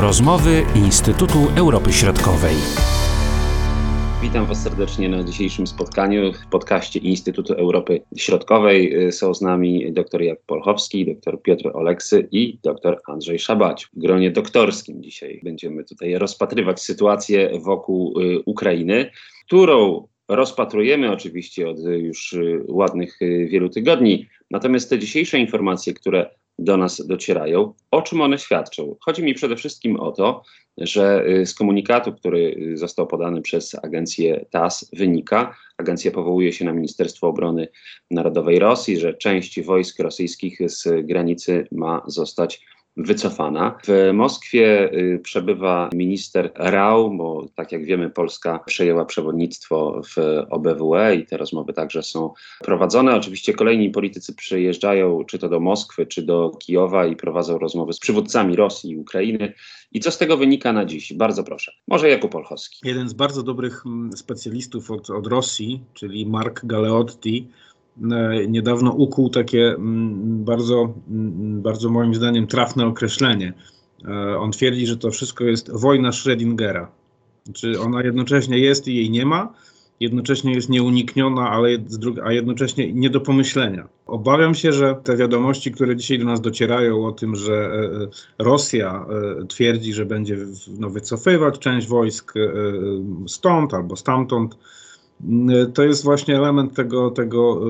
Rozmowy Instytutu Europy Środkowej. Witam Was serdecznie na dzisiejszym spotkaniu w podcaście Instytutu Europy Środkowej. Są z nami dr Jakub Olchowski, dr Piotr Oleksy i dr Andrzej Szabaciuk. W gronie doktorskim dzisiaj będziemy tutaj rozpatrywać sytuację wokół Ukrainy, którą rozpatrujemy oczywiście od już ładnych wielu tygodni. Natomiast te dzisiejsze informacje, które do nas docierają, o czym one świadczą? Chodzi mi przede wszystkim o to, że z komunikatu, który został podany przez agencję TASS wynika, agencja powołuje się na Ministerstwo Obrony Narodowej Rosji, że część wojsk rosyjskich z granicy ma zostać wycofana. W Moskwie przebywa minister Rau, bo tak jak wiemy Polska przejęła przewodnictwo w OBWE i te rozmowy także są prowadzone. Oczywiście kolejni politycy przyjeżdżają czy to do Moskwy, czy do Kijowa i prowadzą rozmowy z przywódcami Rosji i Ukrainy. I co z tego wynika na dziś? Bardzo proszę. Może Jakub Olchowski. Jeden z bardzo dobrych specjalistów od Rosji, czyli Mark Galeotti, niedawno ukuł takie bardzo, bardzo moim zdaniem trafne określenie. On twierdzi, że to wszystko jest wojna Schrödingera. Znaczy ona jednocześnie jest i jej nie ma, jednocześnie jest nieunikniona, a jednocześnie nie do pomyślenia. Obawiam się, że te wiadomości, które dzisiaj do nas docierają o tym, że Rosja twierdzi, że będzie wycofywać część wojsk stąd albo stamtąd, to jest właśnie element tego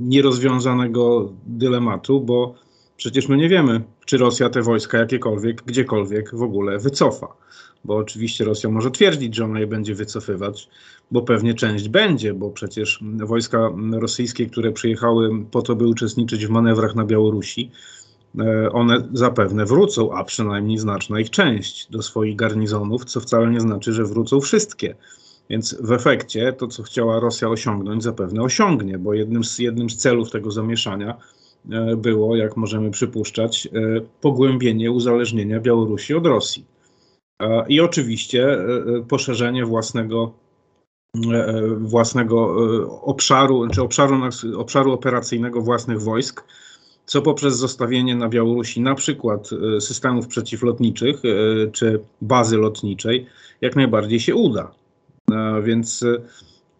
nierozwiązanego dylematu, bo przecież my nie wiemy, czy Rosja te wojska jakiekolwiek, gdziekolwiek w ogóle wycofa. Bo oczywiście Rosja może twierdzić, że ona je będzie wycofywać, bo pewnie część będzie, bo przecież wojska rosyjskie, które przyjechały po to, by uczestniczyć w manewrach na Białorusi, one zapewne wrócą, a przynajmniej znaczna ich część do swoich garnizonów, co wcale nie znaczy, że wrócą wszystkie. Więc w efekcie to, co chciała Rosja osiągnąć, zapewne osiągnie, bo jednym z celów tego zamieszania było, jak możemy przypuszczać, pogłębienie uzależnienia Białorusi od Rosji. I oczywiście poszerzenie własnego obszaru, czy obszaru operacyjnego własnych wojsk, co poprzez zostawienie na Białorusi na przykład systemów przeciwlotniczych czy bazy lotniczej jak najbardziej się uda. Więc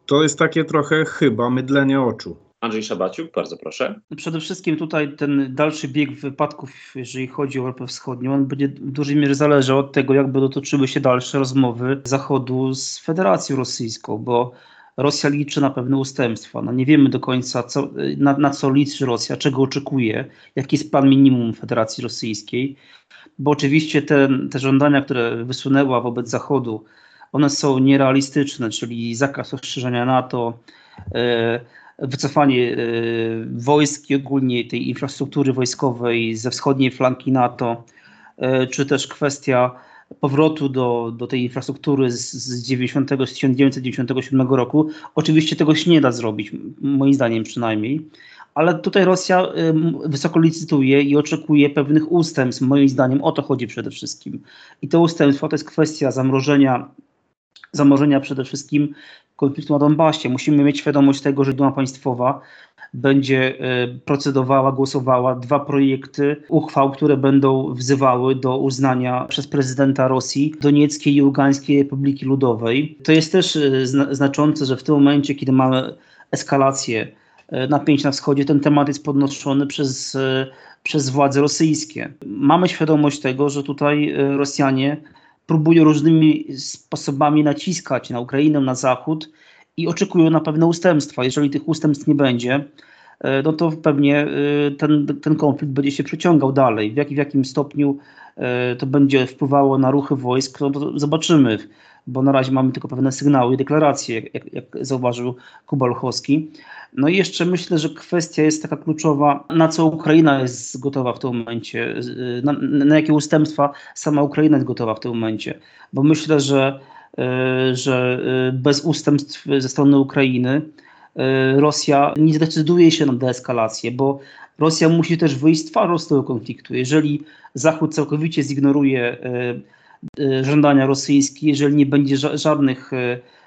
to jest takie trochę chyba mydlenie oczu. Andrzej Szabaciuk, bardzo proszę. Przede wszystkim tutaj ten dalszy bieg wypadków, jeżeli chodzi o Europę Wschodnią, on będzie w dużej mierze zależał od tego, jakby dotoczyły się dalsze rozmowy Zachodu z Federacją Rosyjską, bo Rosja liczy na pewne ustępstwa. No nie wiemy do końca, na co liczy Rosja, czego oczekuje, jaki jest plan minimum Federacji Rosyjskiej, bo oczywiście te żądania, które wysunęła wobec Zachodu, one są nierealistyczne, czyli zakaz rozszerzenia NATO, wycofanie wojsk i ogólnie tej infrastruktury wojskowej ze wschodniej flanki NATO, czy też kwestia powrotu do tej infrastruktury z 1997 roku. Oczywiście tego się nie da zrobić, moim zdaniem przynajmniej, ale tutaj Rosja wysoko licytuje i oczekuje pewnych ustępstw, moim zdaniem o to chodzi przede wszystkim. I te ustępstwa to jest kwestia zamorzenia przede wszystkim konfliktu na Donbasie. Musimy mieć świadomość tego, że Duma Państwowa będzie procedowała, głosowała dwa projekty uchwał, które będą wzywały do uznania przez prezydenta Rosji Donieckiej i Ługańskiej Republiki Ludowej. To jest też znaczące, że w tym momencie, kiedy mamy eskalację napięć na wschodzie, ten temat jest podnoszony przez władze rosyjskie. Mamy świadomość tego, że tutaj Rosjanie próbują różnymi sposobami naciskać na Ukrainę, na Zachód i oczekują na pewne ustępstwa. Jeżeli tych ustępstw nie będzie, no to pewnie ten konflikt będzie się przeciągał dalej. W jakim stopniu to będzie wpływało na ruchy wojsk, no to zobaczymy, bo na razie mamy tylko pewne sygnały i deklaracje, jak zauważył Kuba Olchowski. No i jeszcze myślę, że kwestia jest taka kluczowa, na co Ukraina jest gotowa w tym momencie, na jakie ustępstwa sama Ukraina jest gotowa w tym momencie, bo myślę, że bez ustępstw ze strony Ukrainy Rosja nie zdecyduje się na deeskalację, bo Rosja musi też wyjść z twarzą z tego konfliktu. Jeżeli Zachód całkowicie zignoruje żądania rosyjskie, jeżeli nie będzie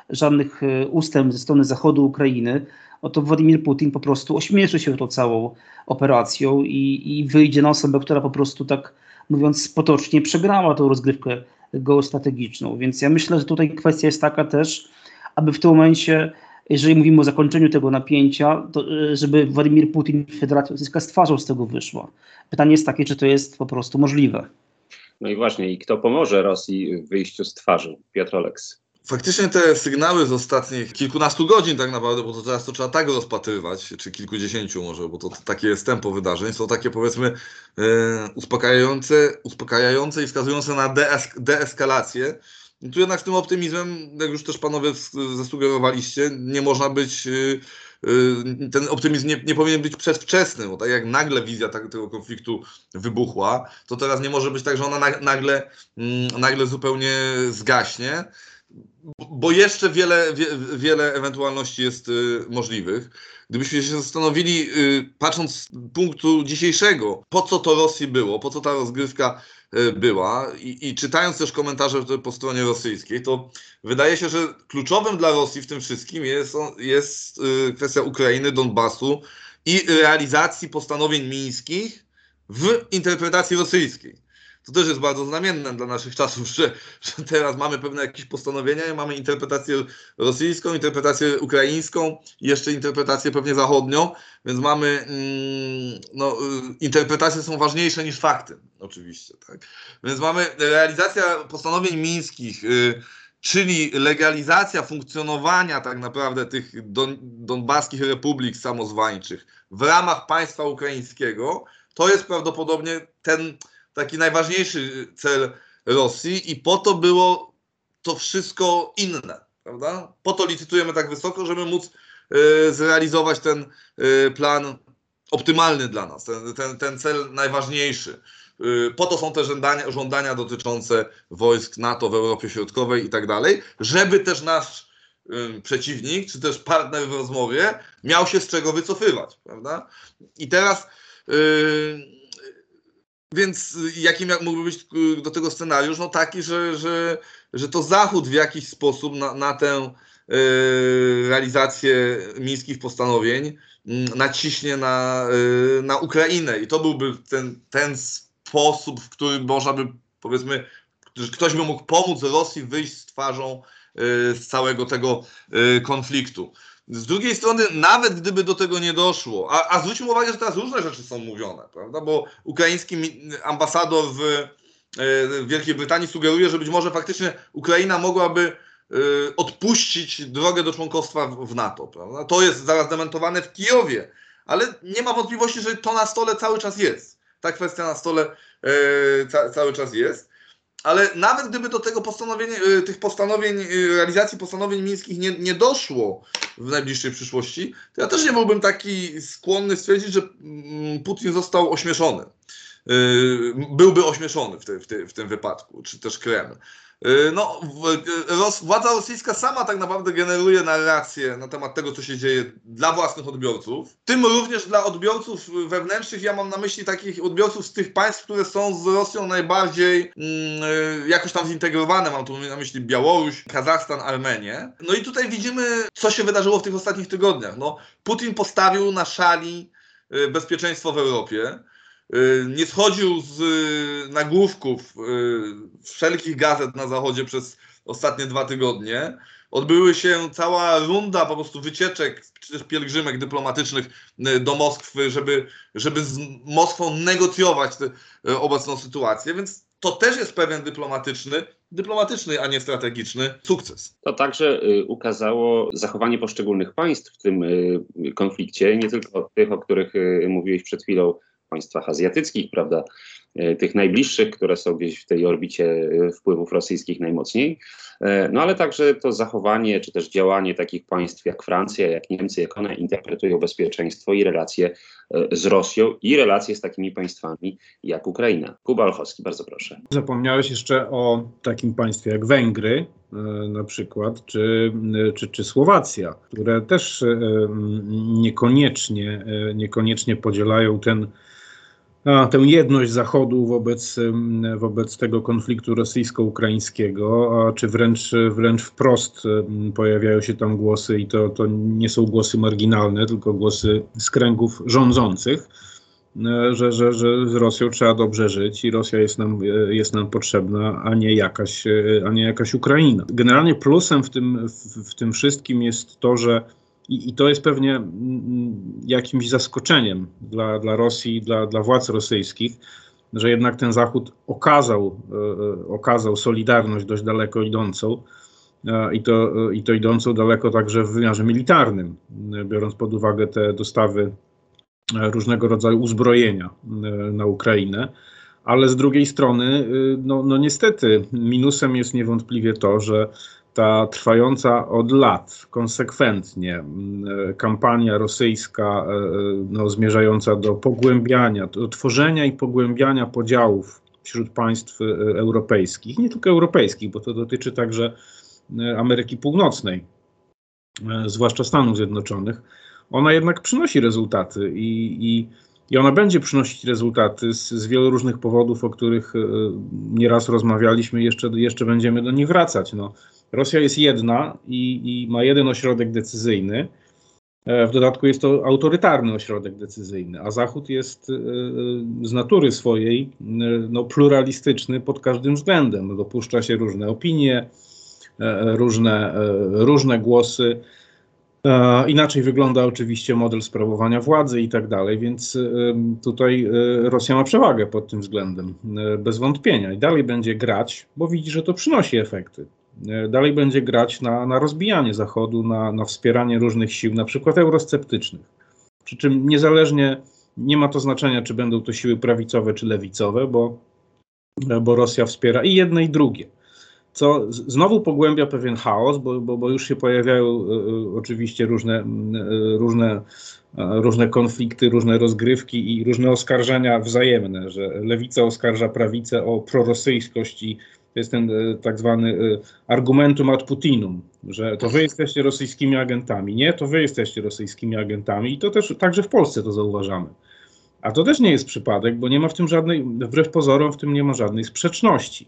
żadnych ustępstw ze strony zachodu Ukrainy, no to Władimir Putin po prostu ośmieszy się tą całą operacją i wyjdzie na osobę, która po prostu tak mówiąc potocznie, przegrała tą rozgrywkę geostrategiczną. Więc ja myślę, że tutaj kwestia jest taka też, aby w tym momencie, jeżeli mówimy o zakończeniu tego napięcia, to żeby Władimir Putin i Federacja Rosyjska z twarzą z tego wyszła. Pytanie jest takie, czy to jest po prostu możliwe. No i właśnie, i kto pomoże Rosji w wyjściu z twarzy? Piotr Oleks. Faktycznie te sygnały z ostatnich kilkunastu godzin tak naprawdę, bo to teraz to trzeba tak rozpatrywać, czy kilkudziesięciu może, bo to takie jest tempo wydarzeń, są takie powiedzmy uspokajające i wskazujące na deeskalację. I tu jednak z tym optymizmem, jak już też panowie zasugerowaliście, nie można być, ten optymizm nie powinien być przedwczesny, bo tak jak nagle wizja tego konfliktu wybuchła, to teraz nie może być tak, że ona nagle zupełnie zgaśnie. Bo jeszcze wiele ewentualności jest możliwych. Gdybyśmy się zastanowili, patrząc z punktu dzisiejszego, po co to Rosji było, po co ta rozgrywka była i czytając też komentarze po stronie rosyjskiej, to wydaje się, że kluczowym dla Rosji w tym wszystkim jest kwestia Ukrainy, Donbasu i realizacji postanowień mińskich w interpretacji rosyjskiej. To też jest bardzo znamienne dla naszych czasów, że teraz mamy pewne jakieś postanowienia i mamy interpretację rosyjską, interpretację ukraińską, jeszcze interpretację pewnie zachodnią, więc mamy, interpretacje są ważniejsze niż fakty, oczywiście. Tak? Więc mamy realizacja postanowień mińskich, czyli legalizacja funkcjonowania tak naprawdę tych donbaskich republik samozwańczych w ramach państwa ukraińskiego, to jest prawdopodobnie ten taki najważniejszy cel Rosji i po to było to wszystko inne, prawda? Po to licytujemy tak wysoko, żeby móc zrealizować ten plan optymalny dla nas, ten cel najważniejszy. Po to są te żądania dotyczące wojsk NATO w Europie Środkowej i tak dalej, żeby też nasz przeciwnik, czy też partner w rozmowie miał się z czego wycofywać, prawda? I teraz... Więc jaki mógłby być do tego scenariusz? No taki, że to Zachód w jakiś sposób na tę realizację mińskich postanowień naciśnie na Ukrainę. I to byłby ten sposób, w którym można by, powiedzmy, ktoś by mógł pomóc Rosji wyjść z twarzą z całego tego konfliktu. Z drugiej strony, nawet gdyby do tego nie doszło, a zwróćmy uwagę, że teraz różne rzeczy są mówione, prawda? Bo ukraiński ambasador w Wielkiej Brytanii sugeruje, że być może faktycznie Ukraina mogłaby odpuścić drogę do członkostwa w NATO, prawda? To jest zaraz dementowane w Kijowie, ale nie ma wątpliwości, że to na stole cały czas jest. Ta kwestia na stole cały czas jest. Ale nawet gdyby do tego realizacji postanowień mińskich nie doszło w najbliższej przyszłości, to ja też nie byłbym taki skłonny stwierdzić, że Putin został ośmieszony. Byłby ośmieszony w tym wypadku, czy też Kreml. No, władza rosyjska sama tak naprawdę generuje narrację na temat tego, co się dzieje dla własnych odbiorców, w tym również dla odbiorców wewnętrznych. Ja mam na myśli takich odbiorców z tych państw, które są z Rosją najbardziej jakoś tam zintegrowane. Mam tu na myśli Białoruś, Kazachstan, Armenię. No i tutaj widzimy, co się wydarzyło w tych ostatnich tygodniach. No, Putin postawił na szali bezpieczeństwo w Europie. Nie schodził z nagłówków wszelkich gazet na Zachodzie przez ostatnie 2 tygodnie. Odbyły się cała runda po prostu wycieczek, czy też pielgrzymek dyplomatycznych do Moskwy, żeby z Moskwą negocjować tę obecną sytuację, więc to też jest pewien dyplomatyczny, a nie strategiczny sukces. To także ukazało zachowanie poszczególnych państw w tym konflikcie, nie tylko tych, o których mówiłeś przed chwilą, państwach azjatyckich, prawda, tych najbliższych, które są gdzieś w tej orbicie wpływów rosyjskich najmocniej, no ale także to zachowanie, czy też działanie takich państw jak Francja, jak Niemcy, jak one interpretują bezpieczeństwo i relacje z Rosją i relacje z takimi państwami jak Ukraina. Kuba Olchowski, bardzo proszę. Zapomniałeś jeszcze o takim państwie jak Węgry na przykład, czy Słowacja, które też niekoniecznie podzielają tę jedność Zachodu wobec tego konfliktu rosyjsko-ukraińskiego, czy wręcz wprost pojawiają się tam głosy i to nie są głosy marginalne, tylko głosy z kręgów rządzących, że z Rosją trzeba dobrze żyć i Rosja jest nam potrzebna, a nie jakaś Ukraina. Generalnie plusem w tym wszystkim jest to, że i to jest pewnie jakimś zaskoczeniem dla Rosji, dla władz rosyjskich, że jednak ten Zachód okazał solidarność dość daleko idącą i to idącą daleko także w wymiarze militarnym, biorąc pod uwagę te dostawy różnego rodzaju uzbrojenia na Ukrainę. Ale z drugiej strony, no niestety, minusem jest niewątpliwie to, że ta trwająca od lat konsekwentnie kampania rosyjska zmierzająca do pogłębiania, do tworzenia i pogłębiania podziałów wśród państw europejskich, nie tylko europejskich, bo to dotyczy także Ameryki Północnej, zwłaszcza Stanów Zjednoczonych, ona jednak przynosi rezultaty i ona będzie przynosić rezultaty z wielu różnych powodów, o których nieraz rozmawialiśmy, jeszcze będziemy do nich wracać. No, Rosja jest jedna i ma jeden ośrodek decyzyjny. W dodatku jest to autorytarny ośrodek decyzyjny, a Zachód jest z natury swojej pluralistyczny pod każdym względem. No, dopuszcza się różne opinie, różne głosy. Inaczej wygląda oczywiście model sprawowania władzy i tak dalej, więc tutaj Rosja ma przewagę pod tym względem, bez wątpienia. I dalej będzie grać, bo widzi, że to przynosi efekty. Dalej będzie grać na rozbijanie Zachodu, na wspieranie różnych sił, na przykład eurosceptycznych. Przy czym niezależnie, nie ma to znaczenia, czy będą to siły prawicowe czy lewicowe, bo Rosja wspiera i jedne i drugie. Co znowu pogłębia pewien chaos, bo już się pojawiają oczywiście różne konflikty, różne rozgrywki i różne oskarżenia wzajemne, że lewica oskarża prawicę o prorosyjskość i to jest ten tak zwany argumentum ad Putinum, że to wy jesteście rosyjskimi agentami. Nie, to wy jesteście rosyjskimi agentami i to też także w Polsce to zauważamy. A to też nie jest przypadek, bo nie ma w tym żadnej, wbrew pozorom, w tym nie ma żadnej sprzeczności.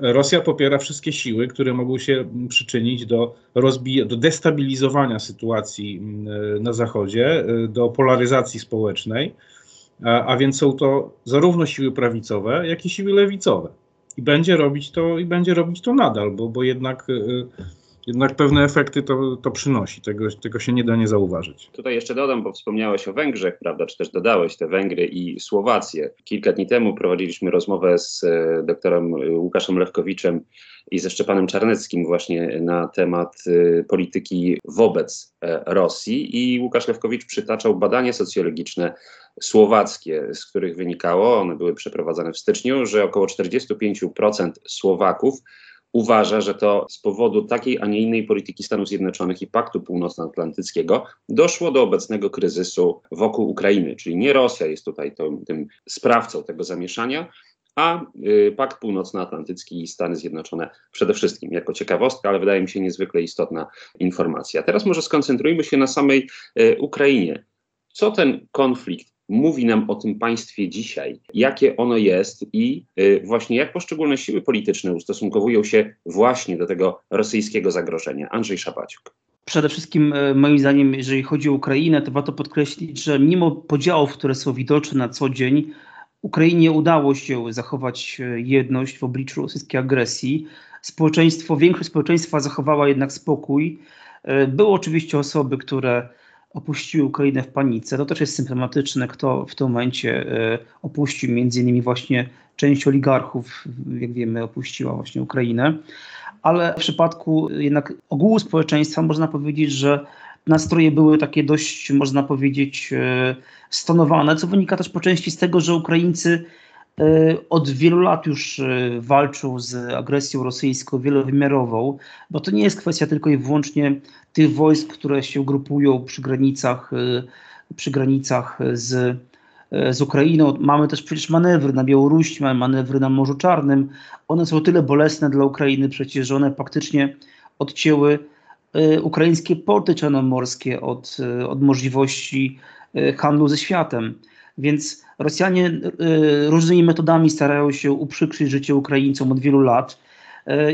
Rosja popiera wszystkie siły, które mogą się przyczynić do destabilizowania sytuacji na Zachodzie, do polaryzacji społecznej, a więc są to zarówno siły prawicowe, jak i siły lewicowe. I będzie robić to nadal, bo jednak pewne efekty to przynosi. Tego się nie da nie zauważyć. Tutaj jeszcze dodam, bo wspomniałeś o Węgrzech, prawda, czy też dodałeś te Węgry i Słowację. Kilka dni temu prowadziliśmy rozmowę z doktorem Łukaszem Lewkowiczem i ze Szczepanem Czarneckim właśnie na temat polityki wobec Rosji i Łukasz Lewkowicz przytaczał badanie socjologiczne słowackie, z których wynikało, one były przeprowadzane w styczniu, że około 45% Słowaków uważa, że to z powodu takiej, a nie innej polityki Stanów Zjednoczonych i Paktu Północnoatlantyckiego doszło do obecnego kryzysu wokół Ukrainy. Czyli nie Rosja jest tutaj tym sprawcą tego zamieszania, a Pakt Północnoatlantycki i Stany Zjednoczone przede wszystkim. Jako ciekawostka, ale wydaje mi się niezwykle istotna informacja. Teraz może skoncentrujmy się na samej Ukrainie. Co ten konflikt mówi nam o tym państwie dzisiaj, jakie ono jest i właśnie jak poszczególne siły polityczne ustosunkowują się właśnie do tego rosyjskiego zagrożenia. Andrzej Szabaciuk. Przede wszystkim moim zdaniem, jeżeli chodzi o Ukrainę, to warto podkreślić, że mimo podziałów, które są widoczne na co dzień, Ukrainie udało się zachować jedność w obliczu rosyjskiej agresji. Większość społeczeństwa zachowała jednak spokój. Były oczywiście osoby, które opuściły Ukrainę w panice. To też jest symptomatyczne, kto w tym momencie opuścił, między innymi właśnie część oligarchów, jak wiemy, opuściła właśnie Ukrainę. Ale w przypadku jednak ogółu społeczeństwa można powiedzieć, że nastroje były takie dość, można powiedzieć, stonowane, co wynika też po części z tego, że Ukraińcy od wielu lat już walczą z agresją rosyjską wielowymiarową, bo to nie jest kwestia tylko i wyłącznie tych wojsk, które się grupują przy granicach z Ukrainą. Mamy też przecież manewry na Białorusi, mamy manewry na Morzu Czarnym. One są o tyle bolesne dla Ukrainy przecież, że one praktycznie odcięły ukraińskie porty czarnomorskie od możliwości handlu ze światem. Więc Rosjanie różnymi metodami starają się uprzykrzyć życie Ukraińcom od wielu lat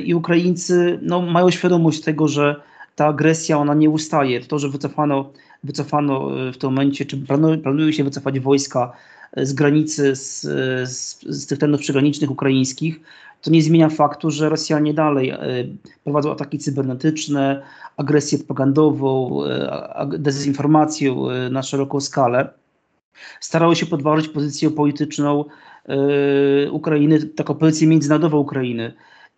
i Ukraińcy mają świadomość tego, że ta agresja ona nie ustaje. To, że wycofano wycofano w tym momencie, czy planuje się wycofać wojska z granicy, z tych terenów przygranicznych ukraińskich, to nie zmienia faktu, że Rosjanie dalej prowadzą ataki cybernetyczne, agresję propagandową, dezinformację na szeroką skalę. Starały się podważyć pozycję polityczną Ukrainy, taką pozycję międzynarodową Ukrainy.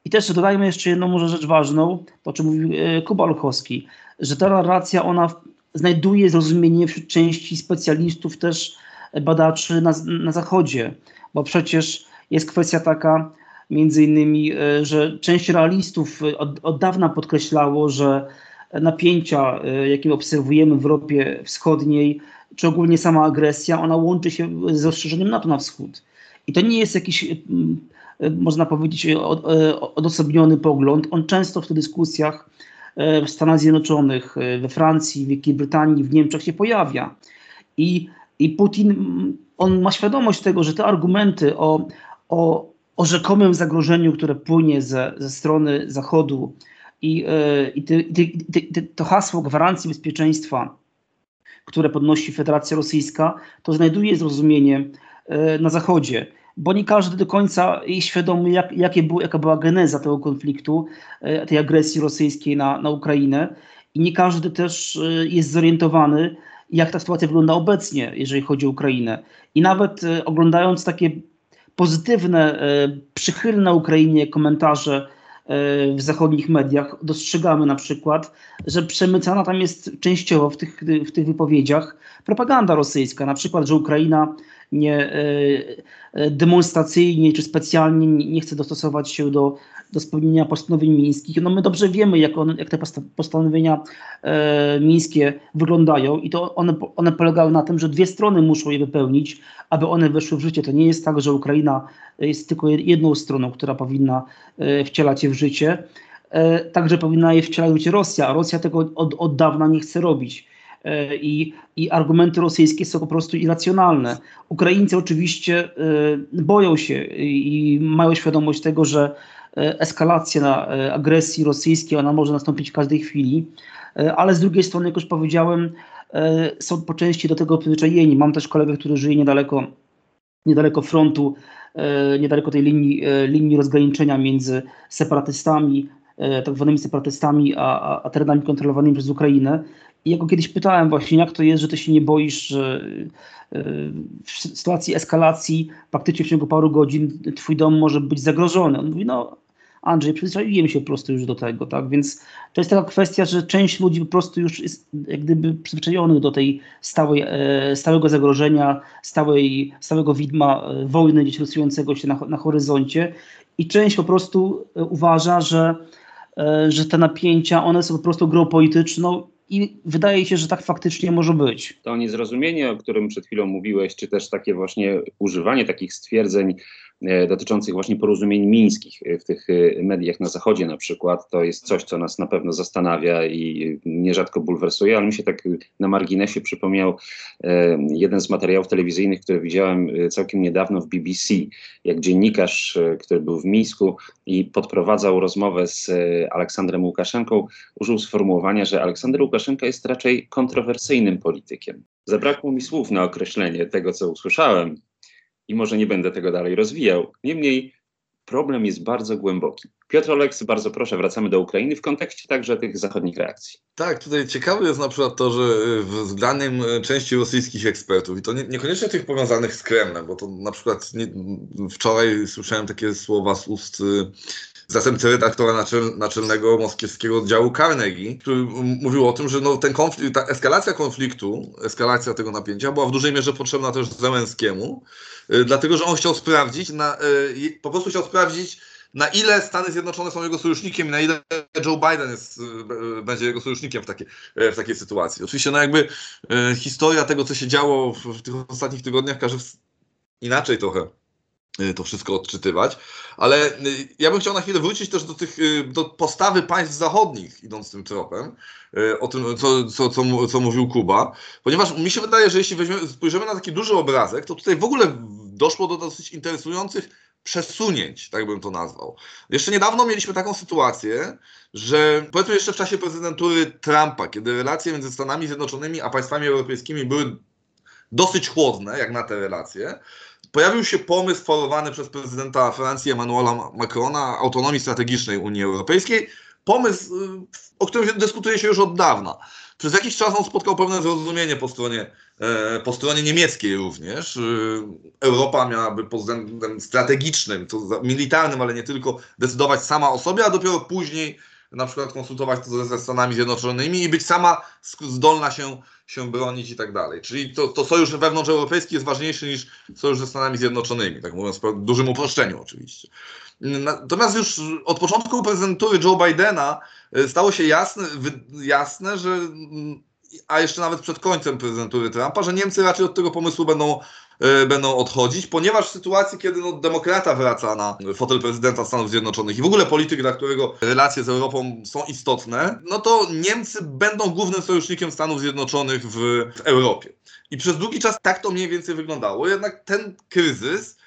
I też dodajmy jeszcze jedną może rzecz ważną, to o czym mówił Kuba Olchowski, że ta narracja ona znajduje zrozumienie wśród części specjalistów, też badaczy na Zachodzie, bo przecież jest kwestia taka między innymi, że część realistów od dawna podkreślało, że napięcia, jakie obserwujemy w Europie Wschodniej, czy ogólnie sama agresja, ona łączy się z rozszerzeniem NATO na wschód. I to nie jest jakiś, można powiedzieć, odosobniony pogląd. On często w tych dyskusjach w Stanach Zjednoczonych, we Francji, w Wielkiej Brytanii, w Niemczech się pojawia. I Putin, on ma świadomość tego, że te argumenty o rzekomym zagrożeniu, które płynie ze strony Zachodu i to hasło gwarancji bezpieczeństwa, które podnosi Federacja Rosyjska, to znajduje zrozumienie na Zachodzie, bo nie każdy do końca jest świadomy, jaka była geneza tego konfliktu, tej agresji rosyjskiej na Ukrainę, i nie każdy też jest zorientowany, jak ta sytuacja wygląda obecnie, jeżeli chodzi o Ukrainę. I nawet oglądając takie pozytywne, przychylne Ukrainie komentarze w zachodnich mediach, dostrzegamy na przykład, że przemycana tam jest częściowo w tych wypowiedziach propaganda rosyjska. Na przykład, że Ukraina nie demonstracyjnie czy specjalnie nie chce dostosować się do spełnienia postanowień mińskich. No my dobrze wiemy, jak te postanowienia mińskie wyglądają, i to one polegały na tym, że dwie strony muszą je wypełnić, aby one weszły w życie. To nie jest tak, że Ukraina jest tylko jedną stroną, która powinna wcielać je w życie. Także powinna je wcielać w życie Rosja, a Rosja tego od dawna nie chce robić. I argumenty rosyjskie są po prostu irracjonalne. Ukraińcy oczywiście boją się i mają świadomość tego, że eskalacja agresji rosyjskiej ona może nastąpić w każdej chwili, ale z drugiej strony, jak już powiedziałem, są po części do tego przyzwyczajeni. Mam też kolegę, który żyje niedaleko frontu, niedaleko tej linii rozgraniczenia między separatystami, tak zwanymi separatystami, a terenami kontrolowanymi przez Ukrainę. I ja go kiedyś pytałem właśnie, jak to jest, że ty się nie boisz, że w sytuacji eskalacji praktycznie w ciągu paru godzin twój dom może być zagrożony. On mówi, no Andrzej, przyzwyczaiłem się po prostu już do tego, tak? Więc to jest taka kwestia, że część ludzi po prostu już jest jak gdyby przyzwyczajonych do tej stałego zagrożenia, stałego widma wojny gdzieś rysującego się na horyzoncie, i część po prostu uważa, że te napięcia, one są po prostu grą polityczną. I wydaje się, że tak faktycznie może być. To niezrozumienie, o którym przed chwilą mówiłeś, czy też takie właśnie używanie takich stwierdzeń dotyczących właśnie porozumień mińskich w tych mediach na Zachodzie na przykład, to jest coś, co nas na pewno zastanawia i nierzadko bulwersuje, ale mi się tak na marginesie przypomniał jeden z materiałów telewizyjnych, który widziałem całkiem niedawno w BBC, jak dziennikarz, który był w Mińsku i podprowadzał rozmowę z Aleksandrem Łukaszenką, użył sformułowania, że Aleksander Łukaszenka jest raczej kontrowersyjnym politykiem. Zabrakło mi słów na określenie tego, co usłyszałem, i może nie będę tego dalej rozwijał. Niemniej problem jest bardzo głęboki. Piotr Oleksy, bardzo proszę, wracamy do Ukrainy w kontekście także tych zachodnich reakcji. Tak, tutaj ciekawe jest na przykład to, że w zdaniem części rosyjskich ekspertów, i to niekoniecznie tych powiązanych z Kremlem, bo to na przykład wczoraj słyszałem takie słowa z ust zastępcy redaktora naczelnego moskiewskiego oddziału Carnegie, który mówił o tym, że no ten konflikt, ta eskalacja konfliktu, eskalacja tego napięcia była w dużej mierze potrzebna też Zełenskiemu, dlatego że on chciał sprawdzić, po prostu chciał sprawdzić, na ile Stany Zjednoczone są jego sojusznikiem i na ile Joe Biden będzie jego sojusznikiem w takiej sytuacji. Oczywiście no jakby historia tego, co się działo w tych ostatnich tygodniach, każe inaczej trochę to wszystko odczytywać, ale ja bym chciał na chwilę wrócić też do postawy państw zachodnich, idąc tym tropem, o tym, co mówił Kuba, ponieważ mi się wydaje, że jeśli spojrzymy na taki duży obrazek, to tutaj w ogóle doszło do dosyć interesujących przesunięć, tak bym to nazwał. Jeszcze niedawno mieliśmy taką sytuację, że powiedzmy jeszcze w czasie prezydentury Trumpa, kiedy relacje między Stanami Zjednoczonymi a państwami europejskimi były dosyć chłodne, jak na te relacje, pojawił się pomysł forowany przez prezydenta Francji Emmanuela Macrona autonomii strategicznej Unii Europejskiej. Pomysł, o którym dyskutuje się już od dawna. Przez jakiś czas on spotkał pewne zrozumienie po stronie niemieckiej również. Europa miałaby pod względem strategicznym, militarnym, ale nie tylko, decydować sama o sobie, a dopiero później na przykład konsultować to ze Stanami Zjednoczonymi i być sama zdolna się bronić i tak dalej. Czyli to sojusz wewnątrzeuropejski jest ważniejszy niż sojusz ze Stanami Zjednoczonymi, tak mówiąc w dużym uproszczeniu oczywiście. Natomiast już od początku prezydentury Joe Bidena stało się jasne, że, a jeszcze nawet przed końcem prezydentury Trumpa, że Niemcy raczej od tego pomysłu będą odchodzić, ponieważ w sytuacji, kiedy demokrata wraca na fotel prezydenta Stanów Zjednoczonych i w ogóle polityk, dla którego relacje z Europą są istotne, no to Niemcy będą głównym sojusznikiem Stanów Zjednoczonych w Europie. I przez długi czas tak to mniej więcej wyglądało. Jednak ten kryzys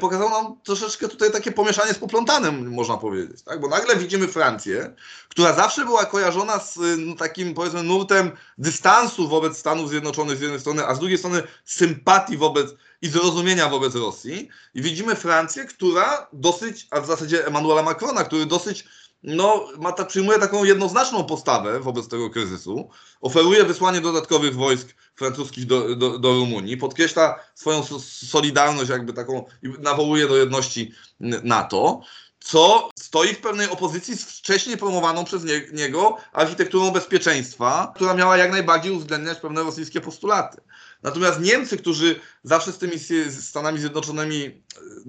pokazał nam troszeczkę tutaj takie pomieszanie z poplątanym, można powiedzieć, tak? Bo nagle widzimy Francję, która zawsze była kojarzona z takim, powiedzmy, nurtem dystansu wobec Stanów Zjednoczonych z jednej strony, a z drugiej strony sympatii wobec i zrozumienia wobec Rosji. I widzimy Francję, która dosyć, a w zasadzie Emmanuela Macrona, który dosyć przyjmuje taką jednoznaczną postawę wobec tego kryzysu, oferuje wysłanie dodatkowych wojsk francuskich do Rumunii, podkreśla swoją solidarność jakby taką i nawołuje do jedności NATO, co stoi w pewnej opozycji z wcześniej promowaną przez niego architekturą bezpieczeństwa, która miała jak najbardziej uwzględniać pewne rosyjskie postulaty. Natomiast Niemcy, którzy zawsze z tymi Stanami Zjednoczonymi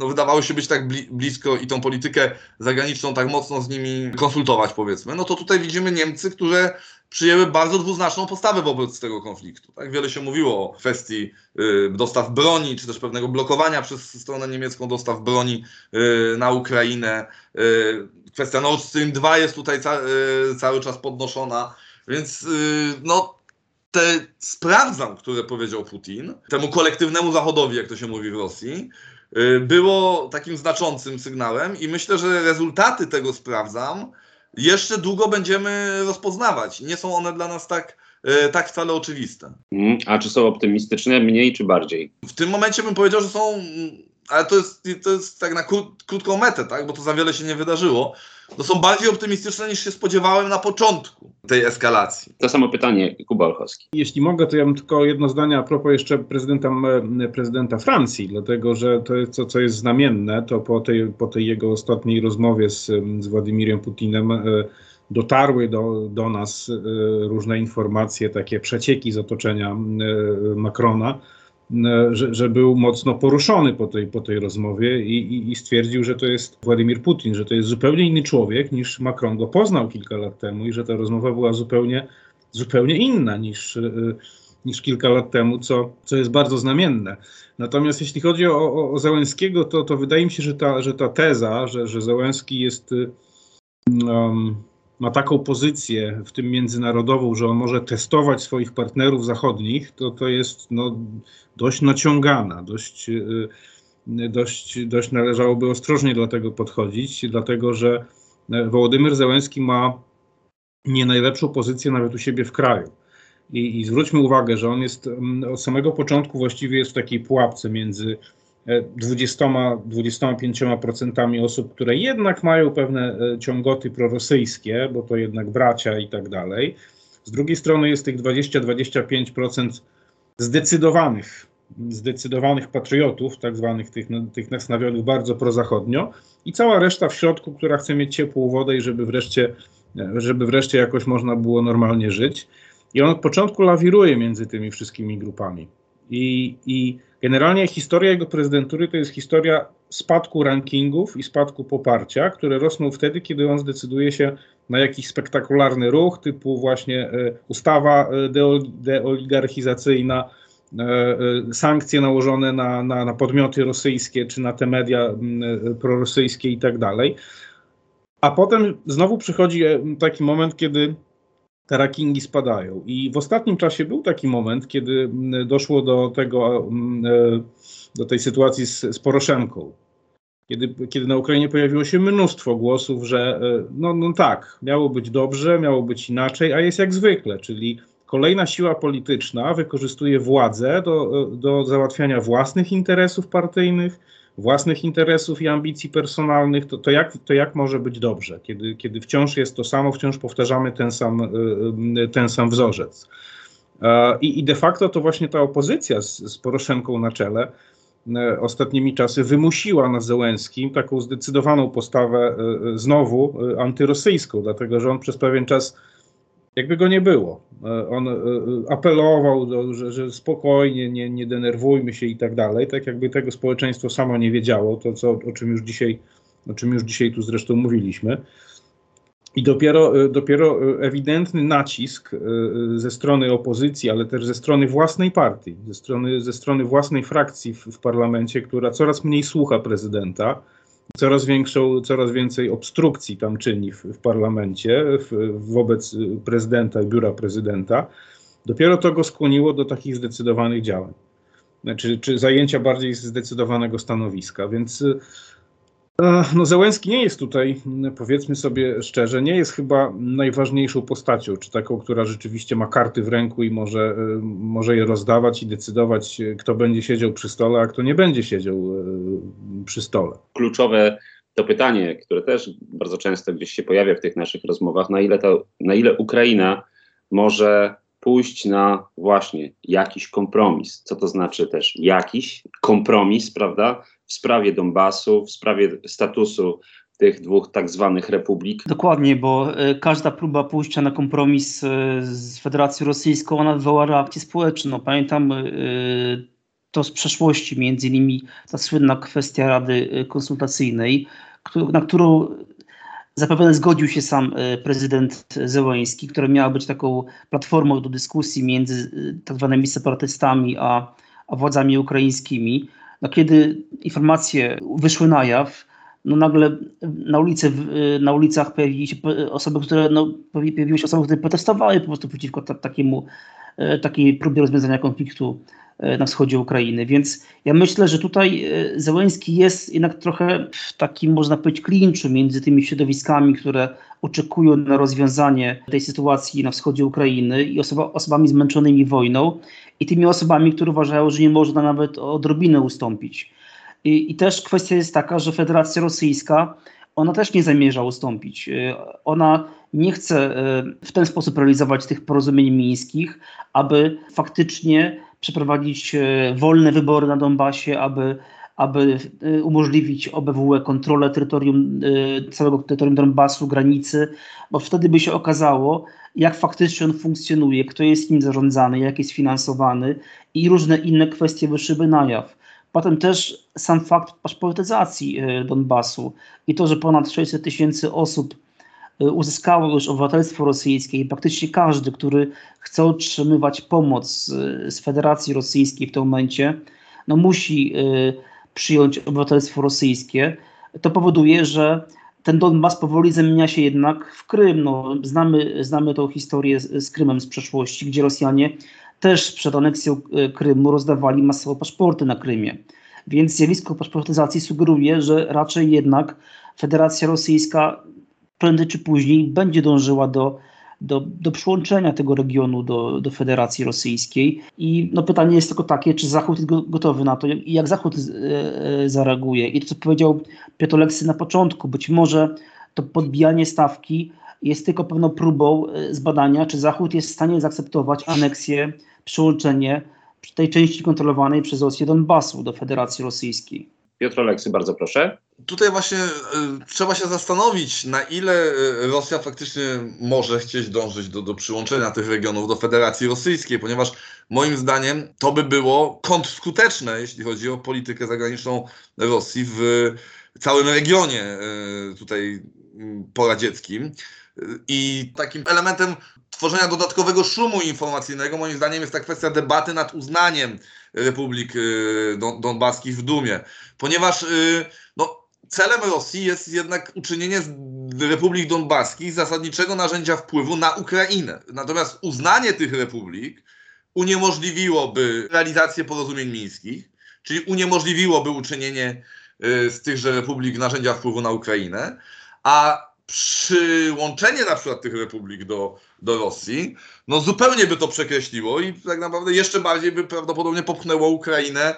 wydawało się być tak blisko i tą politykę zagraniczną tak mocno z nimi konsultować, powiedzmy, no to tutaj widzimy Niemcy, które przyjęły bardzo dwuznaczną postawę wobec tego konfliktu. Tak wiele się mówiło o kwestii dostaw broni, czy też pewnego blokowania przez stronę niemiecką dostaw broni na Ukrainę. Kwestia Nord Stream 2 jest tutaj cały czas podnoszona, więc te sprawdzam, które powiedział Putin, temu kolektywnemu Zachodowi, jak to się mówi w Rosji, było takim znaczącym sygnałem i myślę, że rezultaty tego sprawdzam jeszcze długo będziemy rozpoznawać. Nie są one dla nas tak wcale oczywiste. A czy są optymistyczne mniej czy bardziej? W tym momencie bym powiedział, że są, ale to jest tak na krótką metę, tak? Bo to za wiele się nie wydarzyło. To są bardziej optymistyczne niż się spodziewałem na początku tej eskalacji. To samo pytanie, Kuba Olchowski. Jeśli mogę, to ja bym tylko jedno zdanie a propos jeszcze prezydenta Francji, dlatego że to jest to, co jest znamienne, to po tej jego ostatniej rozmowie z Władimirem Putinem dotarły do nas różne informacje, takie przecieki z otoczenia Macrona, że był mocno poruszony po tej rozmowie i stwierdził, że to jest Władimir Putin, że to jest zupełnie inny człowiek niż Macron go poznał kilka lat temu i że ta rozmowa była zupełnie inna niż kilka lat temu, co jest bardzo znamienne. Natomiast jeśli chodzi o Zełenskiego, to wydaje mi się, że ta teza, że Zełenski jest... ma taką pozycję, w tym międzynarodową, że on może testować swoich partnerów zachodnich, to jest dość naciągana, dość należałoby ostrożnie do tego podchodzić, dlatego że Wołodymyr Zełenski ma nie najlepszą pozycję nawet u siebie w kraju. I zwróćmy uwagę, że on jest od samego początku właściwie jest w takiej pułapce między 20–25% osób, które jednak mają pewne ciągoty prorosyjskie, bo to jednak bracia i tak dalej. Z drugiej strony jest tych 20–25% zdecydowanych patriotów, tak zwanych tych nastawionych bardzo prozachodnio i cała reszta w środku, która chce mieć ciepłą wodę i żeby wreszcie jakoś można było normalnie żyć. I on od początku lawiruje między tymi wszystkimi grupami. I generalnie historia jego prezydentury to jest historia spadku rankingów i spadku poparcia, które rosną wtedy, kiedy on zdecyduje się na jakiś spektakularny ruch typu właśnie ustawa deoligarchizacyjna, sankcje nałożone na podmioty rosyjskie czy na te media prorosyjskie i tak dalej. A potem znowu przychodzi taki moment, kiedy te rankingi spadają. I w ostatnim czasie był taki moment, kiedy doszło do tej sytuacji z Poroszenką. kiedy na Ukrainie pojawiło się mnóstwo głosów, że no tak, miało być dobrze, miało być inaczej, a jest jak zwykle, czyli kolejna siła polityczna wykorzystuje władzę do załatwiania własnych interesów partyjnych, własnych interesów i ambicji personalnych, to jak może być dobrze, kiedy wciąż jest to samo, wciąż powtarzamy ten sam wzorzec. I de facto to właśnie ta opozycja z Poroszenką na czele ostatnimi czasy wymusiła na Zełenskim taką zdecydowaną postawę znowu antyrosyjską, dlatego że on przez pewien czas jakby go nie było. On apelował, że spokojnie, nie denerwujmy się i tak dalej, tak jakby tego społeczeństwo samo nie wiedziało, to co, o czym już dzisiaj tu zresztą mówiliśmy. I dopiero ewidentny nacisk ze strony opozycji, ale też ze strony własnej partii, ze strony własnej frakcji w parlamencie, która coraz mniej słucha prezydenta, coraz więcej obstrukcji tam czyni w parlamencie wobec prezydenta i biura prezydenta, dopiero to go skłoniło do takich zdecydowanych działań, czy zajęcia bardziej zdecydowanego stanowiska, więc... No, Zełenski nie jest tutaj, powiedzmy sobie szczerze, nie jest chyba najważniejszą postacią, czy taką, która rzeczywiście ma karty w ręku i może je rozdawać i decydować, kto będzie siedział przy stole, a kto nie będzie siedział przy stole. Kluczowe to pytanie, które też bardzo często gdzieś się pojawia w tych naszych rozmowach, na ile Ukraina może pójść na właśnie jakiś kompromis. Co to znaczy też jakiś kompromis, prawda? W sprawie Donbasu, w sprawie statusu tych dwóch tak zwanych republik. Dokładnie, bo każda próba pójścia na kompromis z Federacją Rosyjską, ona wywoła reakcję społeczną. Pamiętam to z przeszłości, między innymi ta słynna kwestia Rady Konsultacyjnej, na którą zapewne zgodził się sam prezydent Zełenski, która miała być taką platformą do dyskusji między tak zwanymi separatystami a władzami ukraińskimi. No, kiedy informacje wyszły na jaw, no nagle na ulicach pojawiły się osoby, które protestowały po prostu przeciwko takiej próbie rozwiązania konfliktu na wschodzie Ukrainy. Więc ja myślę, że tutaj Zełenski jest jednak trochę w takim, można powiedzieć, klinczu między tymi środowiskami, które oczekują na rozwiązanie tej sytuacji na wschodzie Ukrainy i osobami zmęczonymi wojną i tymi osobami, które uważają, że nie można nawet odrobinę ustąpić. I też kwestia jest taka, że Federacja Rosyjska, ona też nie zamierza ustąpić. Ona nie chce w ten sposób realizować tych porozumień mińskich, aby faktycznie przeprowadzić wolne wybory na Donbasie, aby umożliwić OBWE kontrolę całego terytorium Donbasu, granicy, bo wtedy by się okazało, jak faktycznie on funkcjonuje, kto jest nim zarządzany, jak jest finansowany i różne inne kwestie wyszyby na jaw. Potem też sam fakt paszportyzacji Donbasu i to, że ponad 600 000 osób uzyskało już obywatelstwo rosyjskie i praktycznie każdy, który chce otrzymywać pomoc z Federacji Rosyjskiej w tym momencie, no musi przyjąć obywatelstwo rosyjskie, to powoduje, że ten Donbas powoli zamienia się jednak w Krym. No, znamy tą historię z Krymem z przeszłości, gdzie Rosjanie też przed aneksją Krymu rozdawali masowo paszporty na Krymie. Więc zjawisko paszportyzacji sugeruje, że raczej jednak Federacja Rosyjska prędzej czy później będzie dążyła do przyłączenia tego regionu do Federacji Rosyjskiej. I no pytanie jest tylko takie, czy Zachód jest gotowy na to i jak Zachód zareaguje. I to, co powiedział Piotr Oleksy na początku, być może to podbijanie stawki jest tylko pewną próbą zbadania, czy Zachód jest w stanie zaakceptować aneksję, przyłączenie tej części kontrolowanej przez Rosję Donbasu do Federacji Rosyjskiej. Piotr Oleksy, bardzo proszę. Tutaj właśnie trzeba się zastanowić, na ile Rosja faktycznie może chcieć dążyć do przyłączenia tych regionów do Federacji Rosyjskiej, ponieważ moim zdaniem to by było kontrskuteczne, jeśli chodzi o politykę zagraniczną Rosji w całym regionie tutaj poradzieckim. I takim elementem tworzenia dodatkowego szumu informacyjnego moim zdaniem jest ta kwestia debaty nad uznaniem republik donbaskich w Dumie. Ponieważ celem Rosji jest jednak uczynienie z republik donbaskich zasadniczego narzędzia wpływu na Ukrainę. Natomiast uznanie tych republik uniemożliwiłoby realizację porozumień mińskich, czyli uniemożliwiłoby uczynienie z tychże republik narzędzia wpływu na Ukrainę, a przyłączenie na przykład tych republik do Rosji, no zupełnie by to przekreśliło i tak naprawdę jeszcze bardziej by prawdopodobnie popchnęło Ukrainę,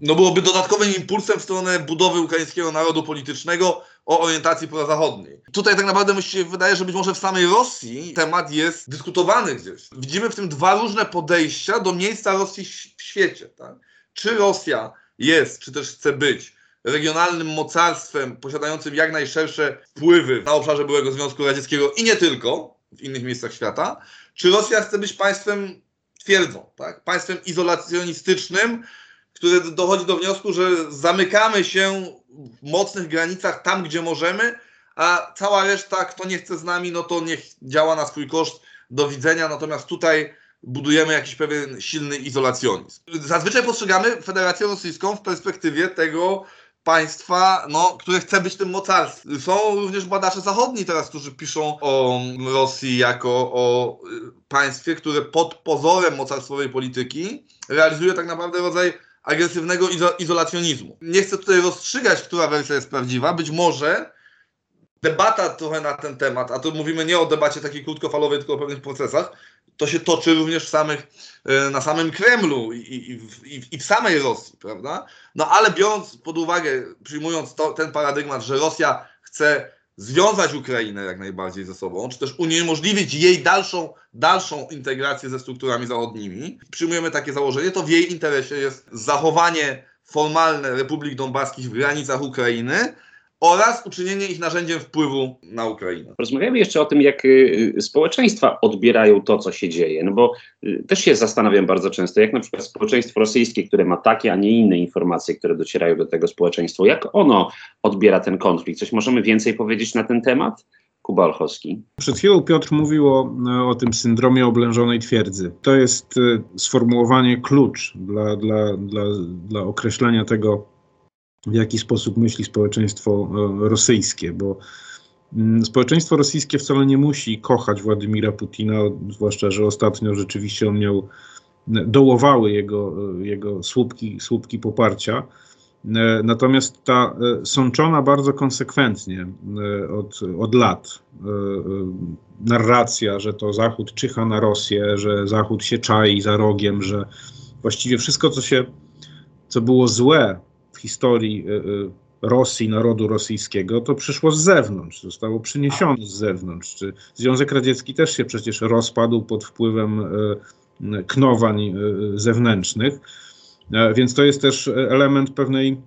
no byłoby dodatkowym impulsem w stronę budowy ukraińskiego narodu politycznego o orientacji prozachodniej. Tutaj tak naprawdę mi się wydaje, że być może w samej Rosji temat jest dyskutowany gdzieś. Widzimy w tym dwa różne podejścia do miejsca Rosji w świecie. Tak? Czy Rosja jest, czy też chce być regionalnym mocarstwem posiadającym jak najszersze wpływy na obszarze byłego Związku Radzieckiego i nie tylko, w innych miejscach świata, czy Rosja chce być państwem twierdzą, tak? Państwem izolacjonistycznym, które dochodzi do wniosku, że zamykamy się w mocnych granicach tam, gdzie możemy, a cała reszta, kto nie chce z nami, no to niech działa na swój koszt, do widzenia, natomiast tutaj budujemy jakiś pewien silny izolacjonizm. Zazwyczaj postrzegamy Federację Rosyjską w perspektywie tego państwa, no, które chce być tym mocarstwem. Są również badacze zachodni teraz, którzy piszą o Rosji jako o państwie, które pod pozorem mocarstwowej polityki realizuje tak naprawdę rodzaj agresywnego izolacjonizmu. Nie chcę tutaj rozstrzygać, która wersja jest prawdziwa. Być może debata trochę na ten temat, a tu mówimy nie o debacie takiej krótkofalowej, tylko o pewnych procesach, to się toczy również na samym Kremlu i w samej Rosji, prawda? No ale biorąc pod uwagę, przyjmując ten paradygmat, że Rosja chce związać Ukrainę jak najbardziej ze sobą, czy też uniemożliwić jej dalszą integrację ze strukturami zachodnimi, przyjmujemy takie założenie, to w jej interesie jest zachowanie formalne republik donbaskich w granicach Ukrainy oraz uczynienie ich narzędziem wpływu na Ukrainę. Rozmawiamy jeszcze o tym, jak społeczeństwa odbierają to, co się dzieje, no bo też się zastanawiam bardzo często, jak na przykład społeczeństwo rosyjskie, które ma takie, a nie inne informacje, które docierają do tego społeczeństwa, jak ono odbiera ten konflikt? Coś możemy więcej powiedzieć na ten temat? Kuba Olchowski. Przed chwilą Piotr mówił o tym syndromie oblężonej twierdzy. To jest sformułowanie klucz dla określenia tego, w jaki sposób myśli społeczeństwo rosyjskie, bo społeczeństwo rosyjskie wcale nie musi kochać Władimira Putina, zwłaszcza że ostatnio rzeczywiście on miał, dołowały jego słupki poparcia. Natomiast ta sączona bardzo konsekwentnie od lat narracja, że to Zachód czyha na Rosję, że Zachód się czai za rogiem, że właściwie wszystko, co było złe w historii Rosji, narodu rosyjskiego, to przyszło z zewnątrz, zostało przyniesione z zewnątrz. Czy Związek Radziecki też się przecież rozpadł pod wpływem knowań zewnętrznych, więc to jest też element pewnej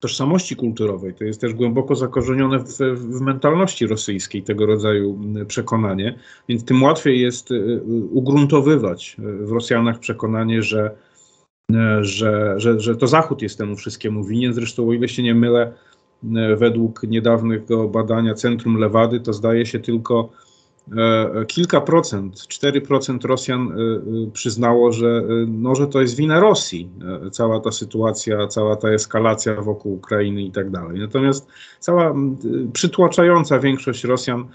tożsamości kulturowej, to jest też głęboko zakorzenione w mentalności rosyjskiej tego rodzaju przekonanie, więc tym łatwiej jest ugruntowywać w Rosjanach przekonanie, że to Zachód jest temu wszystkiemu winien. Zresztą, o ile się nie mylę, według niedawnego badania Centrum Lewady, to zdaje się tylko kilka procent, 4% Rosjan przyznało, że to jest wina Rosji, cała ta sytuacja, cała ta eskalacja wokół Ukrainy i tak dalej. Natomiast cała przytłaczająca większość Rosjan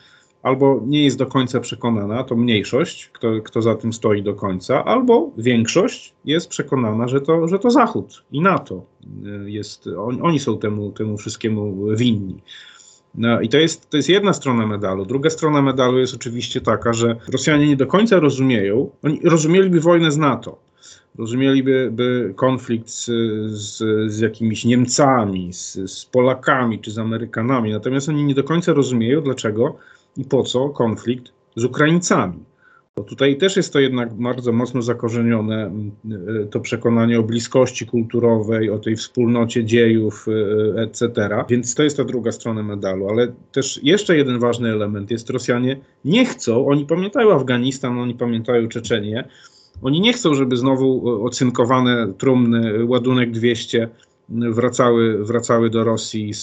albo nie jest do końca przekonana, to mniejszość, kto za tym stoi do końca, albo większość jest przekonana, że to Zachód i NATO jest, oni są temu wszystkiemu winni. No i to jest jedna strona medalu. Druga strona medalu jest oczywiście taka, że Rosjanie nie do końca rozumieją, oni rozumieliby wojnę z NATO, rozumieliby konflikt z jakimiś Niemcami, z Polakami czy z Amerykanami, natomiast oni nie do końca rozumieją, dlaczego i po co konflikt z Ukraińcami. Bo tutaj też jest to jednak bardzo mocno zakorzenione, to przekonanie o bliskości kulturowej, o tej wspólnocie dziejów, etc. Więc to jest ta druga strona medalu. Ale też jeszcze jeden ważny element jest, Rosjanie nie chcą, oni pamiętają Afganistan, oni pamiętają Czeczenię, oni nie chcą, żeby znowu ocynkowane trumny, ładunek 200 wracały do Rosji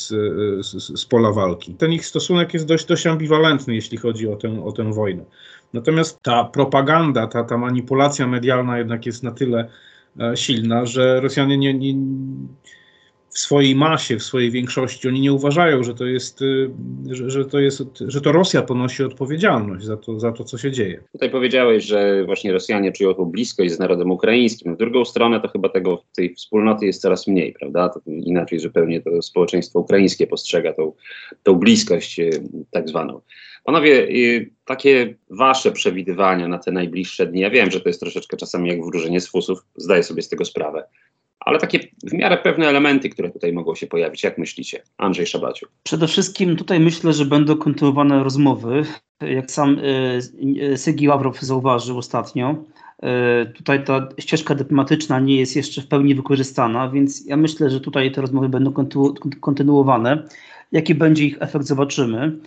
z pola walki. Ten ich stosunek jest dość ambiwalentny, jeśli chodzi o tę wojnę. Natomiast ta propaganda, ta manipulacja medialna jednak jest na tyle silna, że Rosjanie nie w swojej masie, w swojej większości, oni nie uważają, że to Rosja ponosi odpowiedzialność za to, co się dzieje. Tutaj powiedziałeś, że właśnie Rosjanie czują tą bliskość z narodem ukraińskim. Z drugą stronę to chyba tego, tej wspólnoty jest coraz mniej, prawda? To inaczej zupełnie to społeczeństwo ukraińskie postrzega tą bliskość tak zwaną. Panowie, takie wasze przewidywania na te najbliższe dni, ja wiem, że to jest troszeczkę czasami jak wróżenie z fusów, zdaję sobie z tego sprawę, ale takie w miarę pewne elementy, które tutaj mogą się pojawić. Jak myślicie? Andrzej Szabaciuk. Przede wszystkim tutaj myślę, że będą kontynuowane rozmowy. Jak sam Sergiej Ławrow zauważył ostatnio, tutaj ta ścieżka dyplomatyczna nie jest jeszcze w pełni wykorzystana, więc ja myślę, że tutaj te rozmowy będą kontynuowane. Jaki będzie ich efekt, zobaczymy.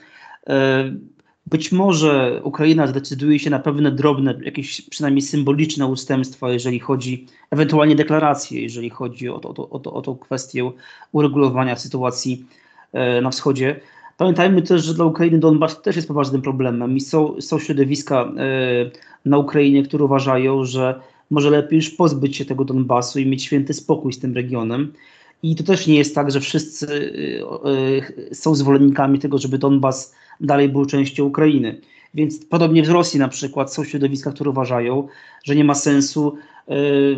Być może Ukraina zdecyduje się na pewne drobne, jakieś przynajmniej symboliczne ustępstwa, jeżeli chodzi, ewentualnie deklaracje, jeżeli chodzi o tą kwestię uregulowania sytuacji na wschodzie. Pamiętajmy też, że dla Ukrainy Donbas też jest poważnym problemem i są środowiska na Ukrainie, które uważają, że może lepiej już pozbyć się tego Donbasu i mieć święty spokój z tym regionem. I to też nie jest tak, że wszyscy są zwolennikami tego, żeby Donbas dalej był częścią Ukrainy. Więc podobnie w Rosji na przykład są środowiska, które uważają, że nie ma sensu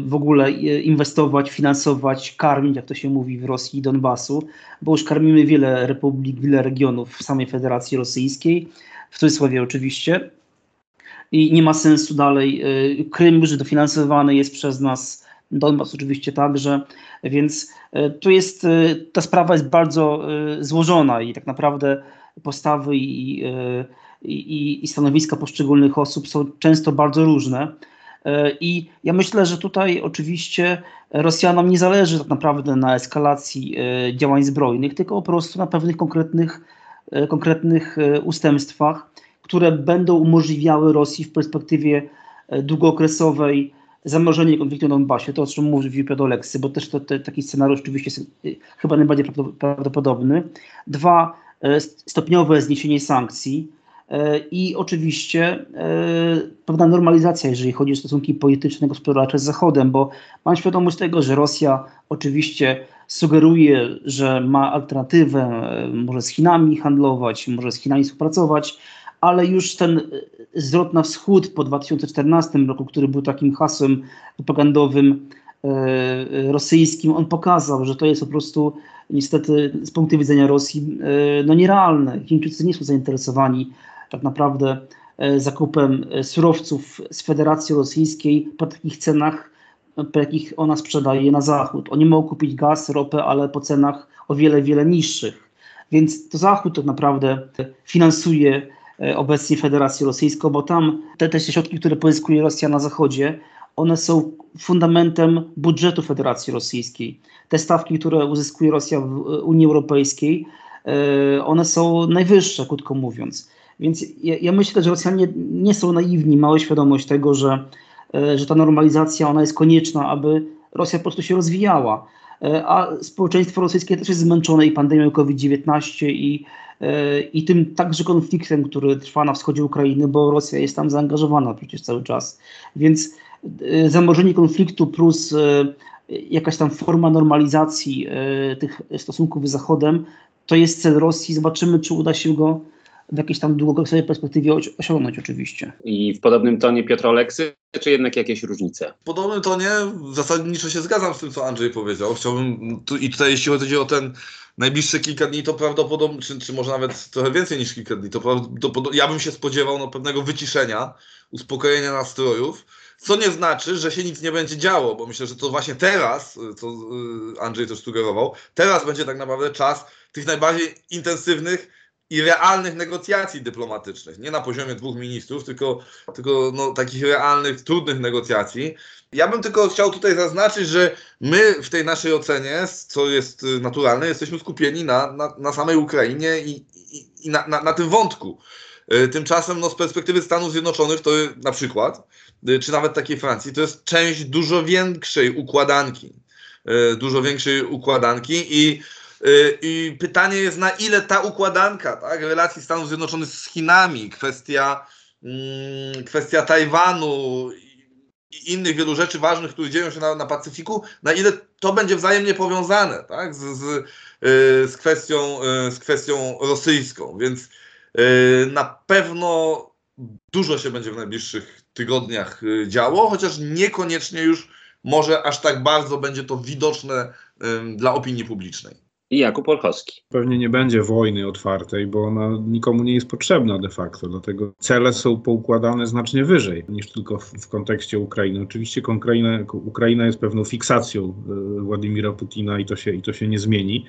w ogóle inwestować, finansować, karmić, jak to się mówi w Rosji i Donbasu, bo już karmimy wiele republik, wiele regionów w samej Federacji Rosyjskiej, w cudzysłowie oczywiście. I nie ma sensu dalej. Krym już dofinansowany jest przez nas, Donbas oczywiście także, więc tu jest, ta sprawa jest bardzo złożona i tak naprawdę postawy i stanowiska poszczególnych osób są często bardzo różne. I ja myślę, że tutaj oczywiście Rosjanom nie zależy tak naprawdę na eskalacji działań zbrojnych, tylko po prostu na pewnych konkretnych ustępstwach, które będą umożliwiały Rosji w perspektywie długookresowej zamrożenie konfliktu na Donbasie, to o czym mówił Piotr Oleksy, bo też taki scenariusz oczywiście jest chyba najbardziej prawdopodobny. 2, stopniowe zniesienie sankcji i oczywiście pewna normalizacja, jeżeli chodzi o stosunki polityczne, gospodarcze z Zachodem, bo mam świadomość tego, że Rosja oczywiście sugeruje, że ma alternatywę, może z Chinami handlować, może z Chinami współpracować, ale już ten zwrot na wschód po 2014 roku, który był takim hasłem propagandowym rosyjskim, on pokazał, że to jest po prostu niestety z punktu widzenia Rosji nierealne. Chińczycy nie są zainteresowani tak naprawdę zakupem surowców z Federacji Rosyjskiej po takich cenach, po jakich ona sprzedaje na Zachód. Oni mogą kupić gaz, ropę, ale po cenach o wiele, wiele niższych. Więc to Zachód tak naprawdę finansuje obecnie Federację Rosyjską, bo tam te środki, które pozyskuje Rosja na Zachodzie, one są fundamentem budżetu Federacji Rosyjskiej. Te stawki, które uzyskuje Rosja w Unii Europejskiej, one są najwyższe, krótko mówiąc. Więc ja myślę, że Rosjanie nie są naiwni, mają świadomość tego, że ta normalizacja ona jest konieczna, aby Rosja po prostu się rozwijała. A społeczeństwo rosyjskie też jest zmęczone i pandemią COVID-19 i tym także konfliktem, który trwa na wschodzie Ukrainy, bo Rosja jest tam zaangażowana przecież cały czas. Więc zamrożenie konfliktu plus jakaś tam forma normalizacji tych stosunków z Zachodem, to jest cel Rosji. Zobaczymy, czy uda się go w jakiejś tam długookresowej perspektywie osiągnąć oczywiście. I w podobnym tonie Piotr Oleksy, czy jednak jakieś różnice? W podobnym tonie zasadniczo się zgadzam z tym, co Andrzej powiedział. Chciałbym, tutaj jeśli chodzi o ten najbliższe kilka dni, to prawdopodobnie, czy może nawet trochę więcej niż kilka dni, ja bym się spodziewał pewnego wyciszenia, uspokojenia nastrojów, co nie znaczy, że się nic nie będzie działo, bo myślę, że to właśnie teraz, co Andrzej też sugerował, teraz będzie tak naprawdę czas tych najbardziej intensywnych i realnych negocjacji dyplomatycznych. Nie na poziomie 2 ministrów, tylko takich realnych, trudnych negocjacji. Ja bym tylko chciał tutaj zaznaczyć, że my w tej naszej ocenie, co jest naturalne, jesteśmy skupieni na samej Ukrainie i na tym wątku. Tymczasem z perspektywy Stanów Zjednoczonych, to na przykład, czy nawet takiej Francji, to jest część dużo większej układanki i pytanie jest, na ile ta układanka, tak, relacji Stanów Zjednoczonych z Chinami, kwestia Tajwanu, i innych wielu rzeczy ważnych, które dzieją się na Pacyfiku, na ile to będzie wzajemnie powiązane, tak, z kwestią rosyjską. Więc na pewno dużo się będzie w najbliższych tygodniach działo, chociaż niekoniecznie już może aż tak bardzo będzie to widoczne dla opinii publicznej. I Jakub Olchowski. Pewnie nie będzie wojny otwartej, bo ona nikomu nie jest potrzebna de facto, dlatego cele są poukładane znacznie wyżej niż tylko w kontekście Ukrainy. Oczywiście Ukraina jest pewną fiksacją Władimira Putina i to się nie zmieni,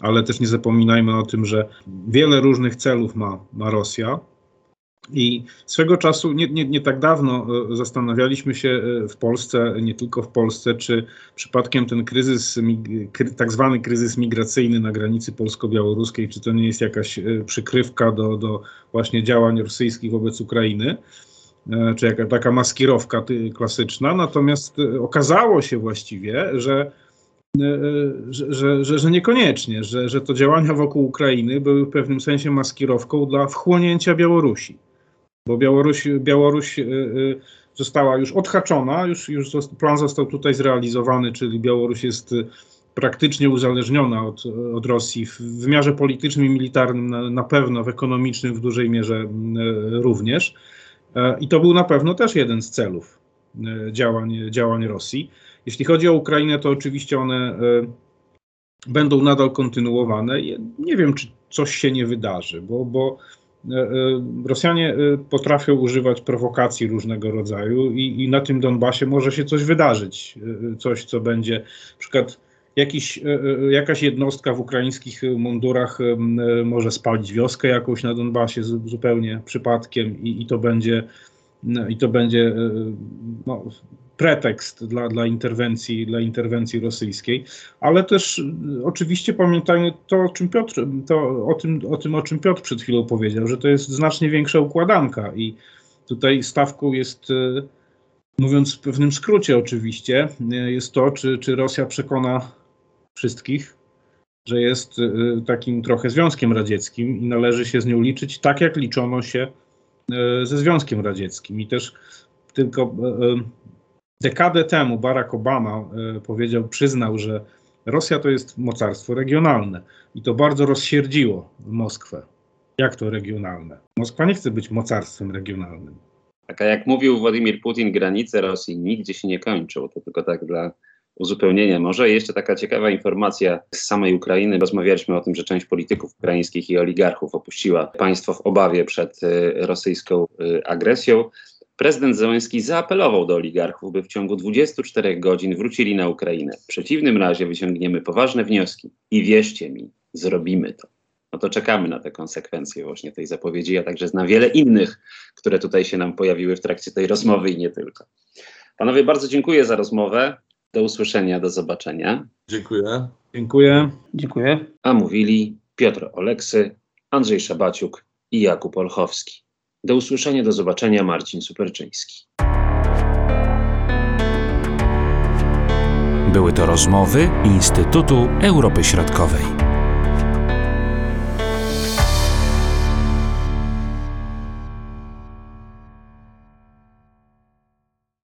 ale też nie zapominajmy o tym, że wiele różnych celów ma Rosja. I swego czasu, nie tak dawno, zastanawialiśmy się w Polsce, nie tylko w Polsce, czy przypadkiem ten kryzys, tak zwany kryzys migracyjny na granicy polsko-białoruskiej, czy to nie jest jakaś przykrywka do właśnie działań rosyjskich wobec Ukrainy, czy jaka taka maskirowka klasyczna. Natomiast okazało się właściwie, że niekoniecznie, że to działania wokół Ukrainy były w pewnym sensie maskirowką dla wchłonięcia Białorusi. Bo Białoruś została już odhaczona, już plan został tutaj zrealizowany, czyli Białoruś jest praktycznie uzależniona od Rosji w wymiarze politycznym i militarnym na pewno, w ekonomicznym w dużej mierze również. I to był na pewno też jeden z celów działań Rosji. Jeśli chodzi o Ukrainę, to oczywiście one będą nadal kontynuowane. Nie wiem, czy coś się nie wydarzy, bo Rosjanie potrafią używać prowokacji różnego rodzaju i na tym Donbasie może się coś wydarzyć. Coś, co będzie na przykład jakaś jednostka w ukraińskich mundurach może spalić wioskę jakąś na Donbasie zupełnie przypadkiem i to będzie no, pretekst dla interwencji rosyjskiej, ale też oczywiście pamiętajmy o tym, o czym Piotr przed chwilą powiedział, że to jest znacznie większa układanka i tutaj stawką jest, mówiąc w pewnym skrócie oczywiście, jest to, czy Rosja przekona wszystkich, że jest takim trochę Związkiem Radzieckim i należy się z nią liczyć tak, jak liczono się ze Związkiem Radzieckim. I też tylko dekadę temu Barack Obama przyznał, że Rosja to jest mocarstwo regionalne i to bardzo rozsierdziło Moskwę. Jak to regionalne? Moskwa nie chce być mocarstwem regionalnym. Tak, a jak mówił Władimir Putin, granice Rosji nigdzie się nie kończą. To tylko tak dla uzupełnienia może. Jeszcze taka ciekawa informacja z samej Ukrainy. Rozmawialiśmy o tym, że część polityków ukraińskich i oligarchów opuściła państwo w obawie przed rosyjską agresją. Prezydent Zełenski zaapelował do oligarchów, by w ciągu 24 godzin wrócili na Ukrainę. W przeciwnym razie wyciągniemy poważne wnioski i wierzcie mi, zrobimy to. No to czekamy na te konsekwencje właśnie tej zapowiedzi, a także na wiele innych, które tutaj się nam pojawiły w trakcie tej rozmowy i nie tylko. Panowie, bardzo dziękuję za rozmowę. Do usłyszenia, do zobaczenia. Dziękuję. Dziękuję. Dziękuję. A mówili Piotr Oleksy, Andrzej Szabaciuk i Jakub Olchowski. Do usłyszenia, do zobaczenia, Marcin Superczyński. Były to rozmowy Instytutu Europy Środkowej.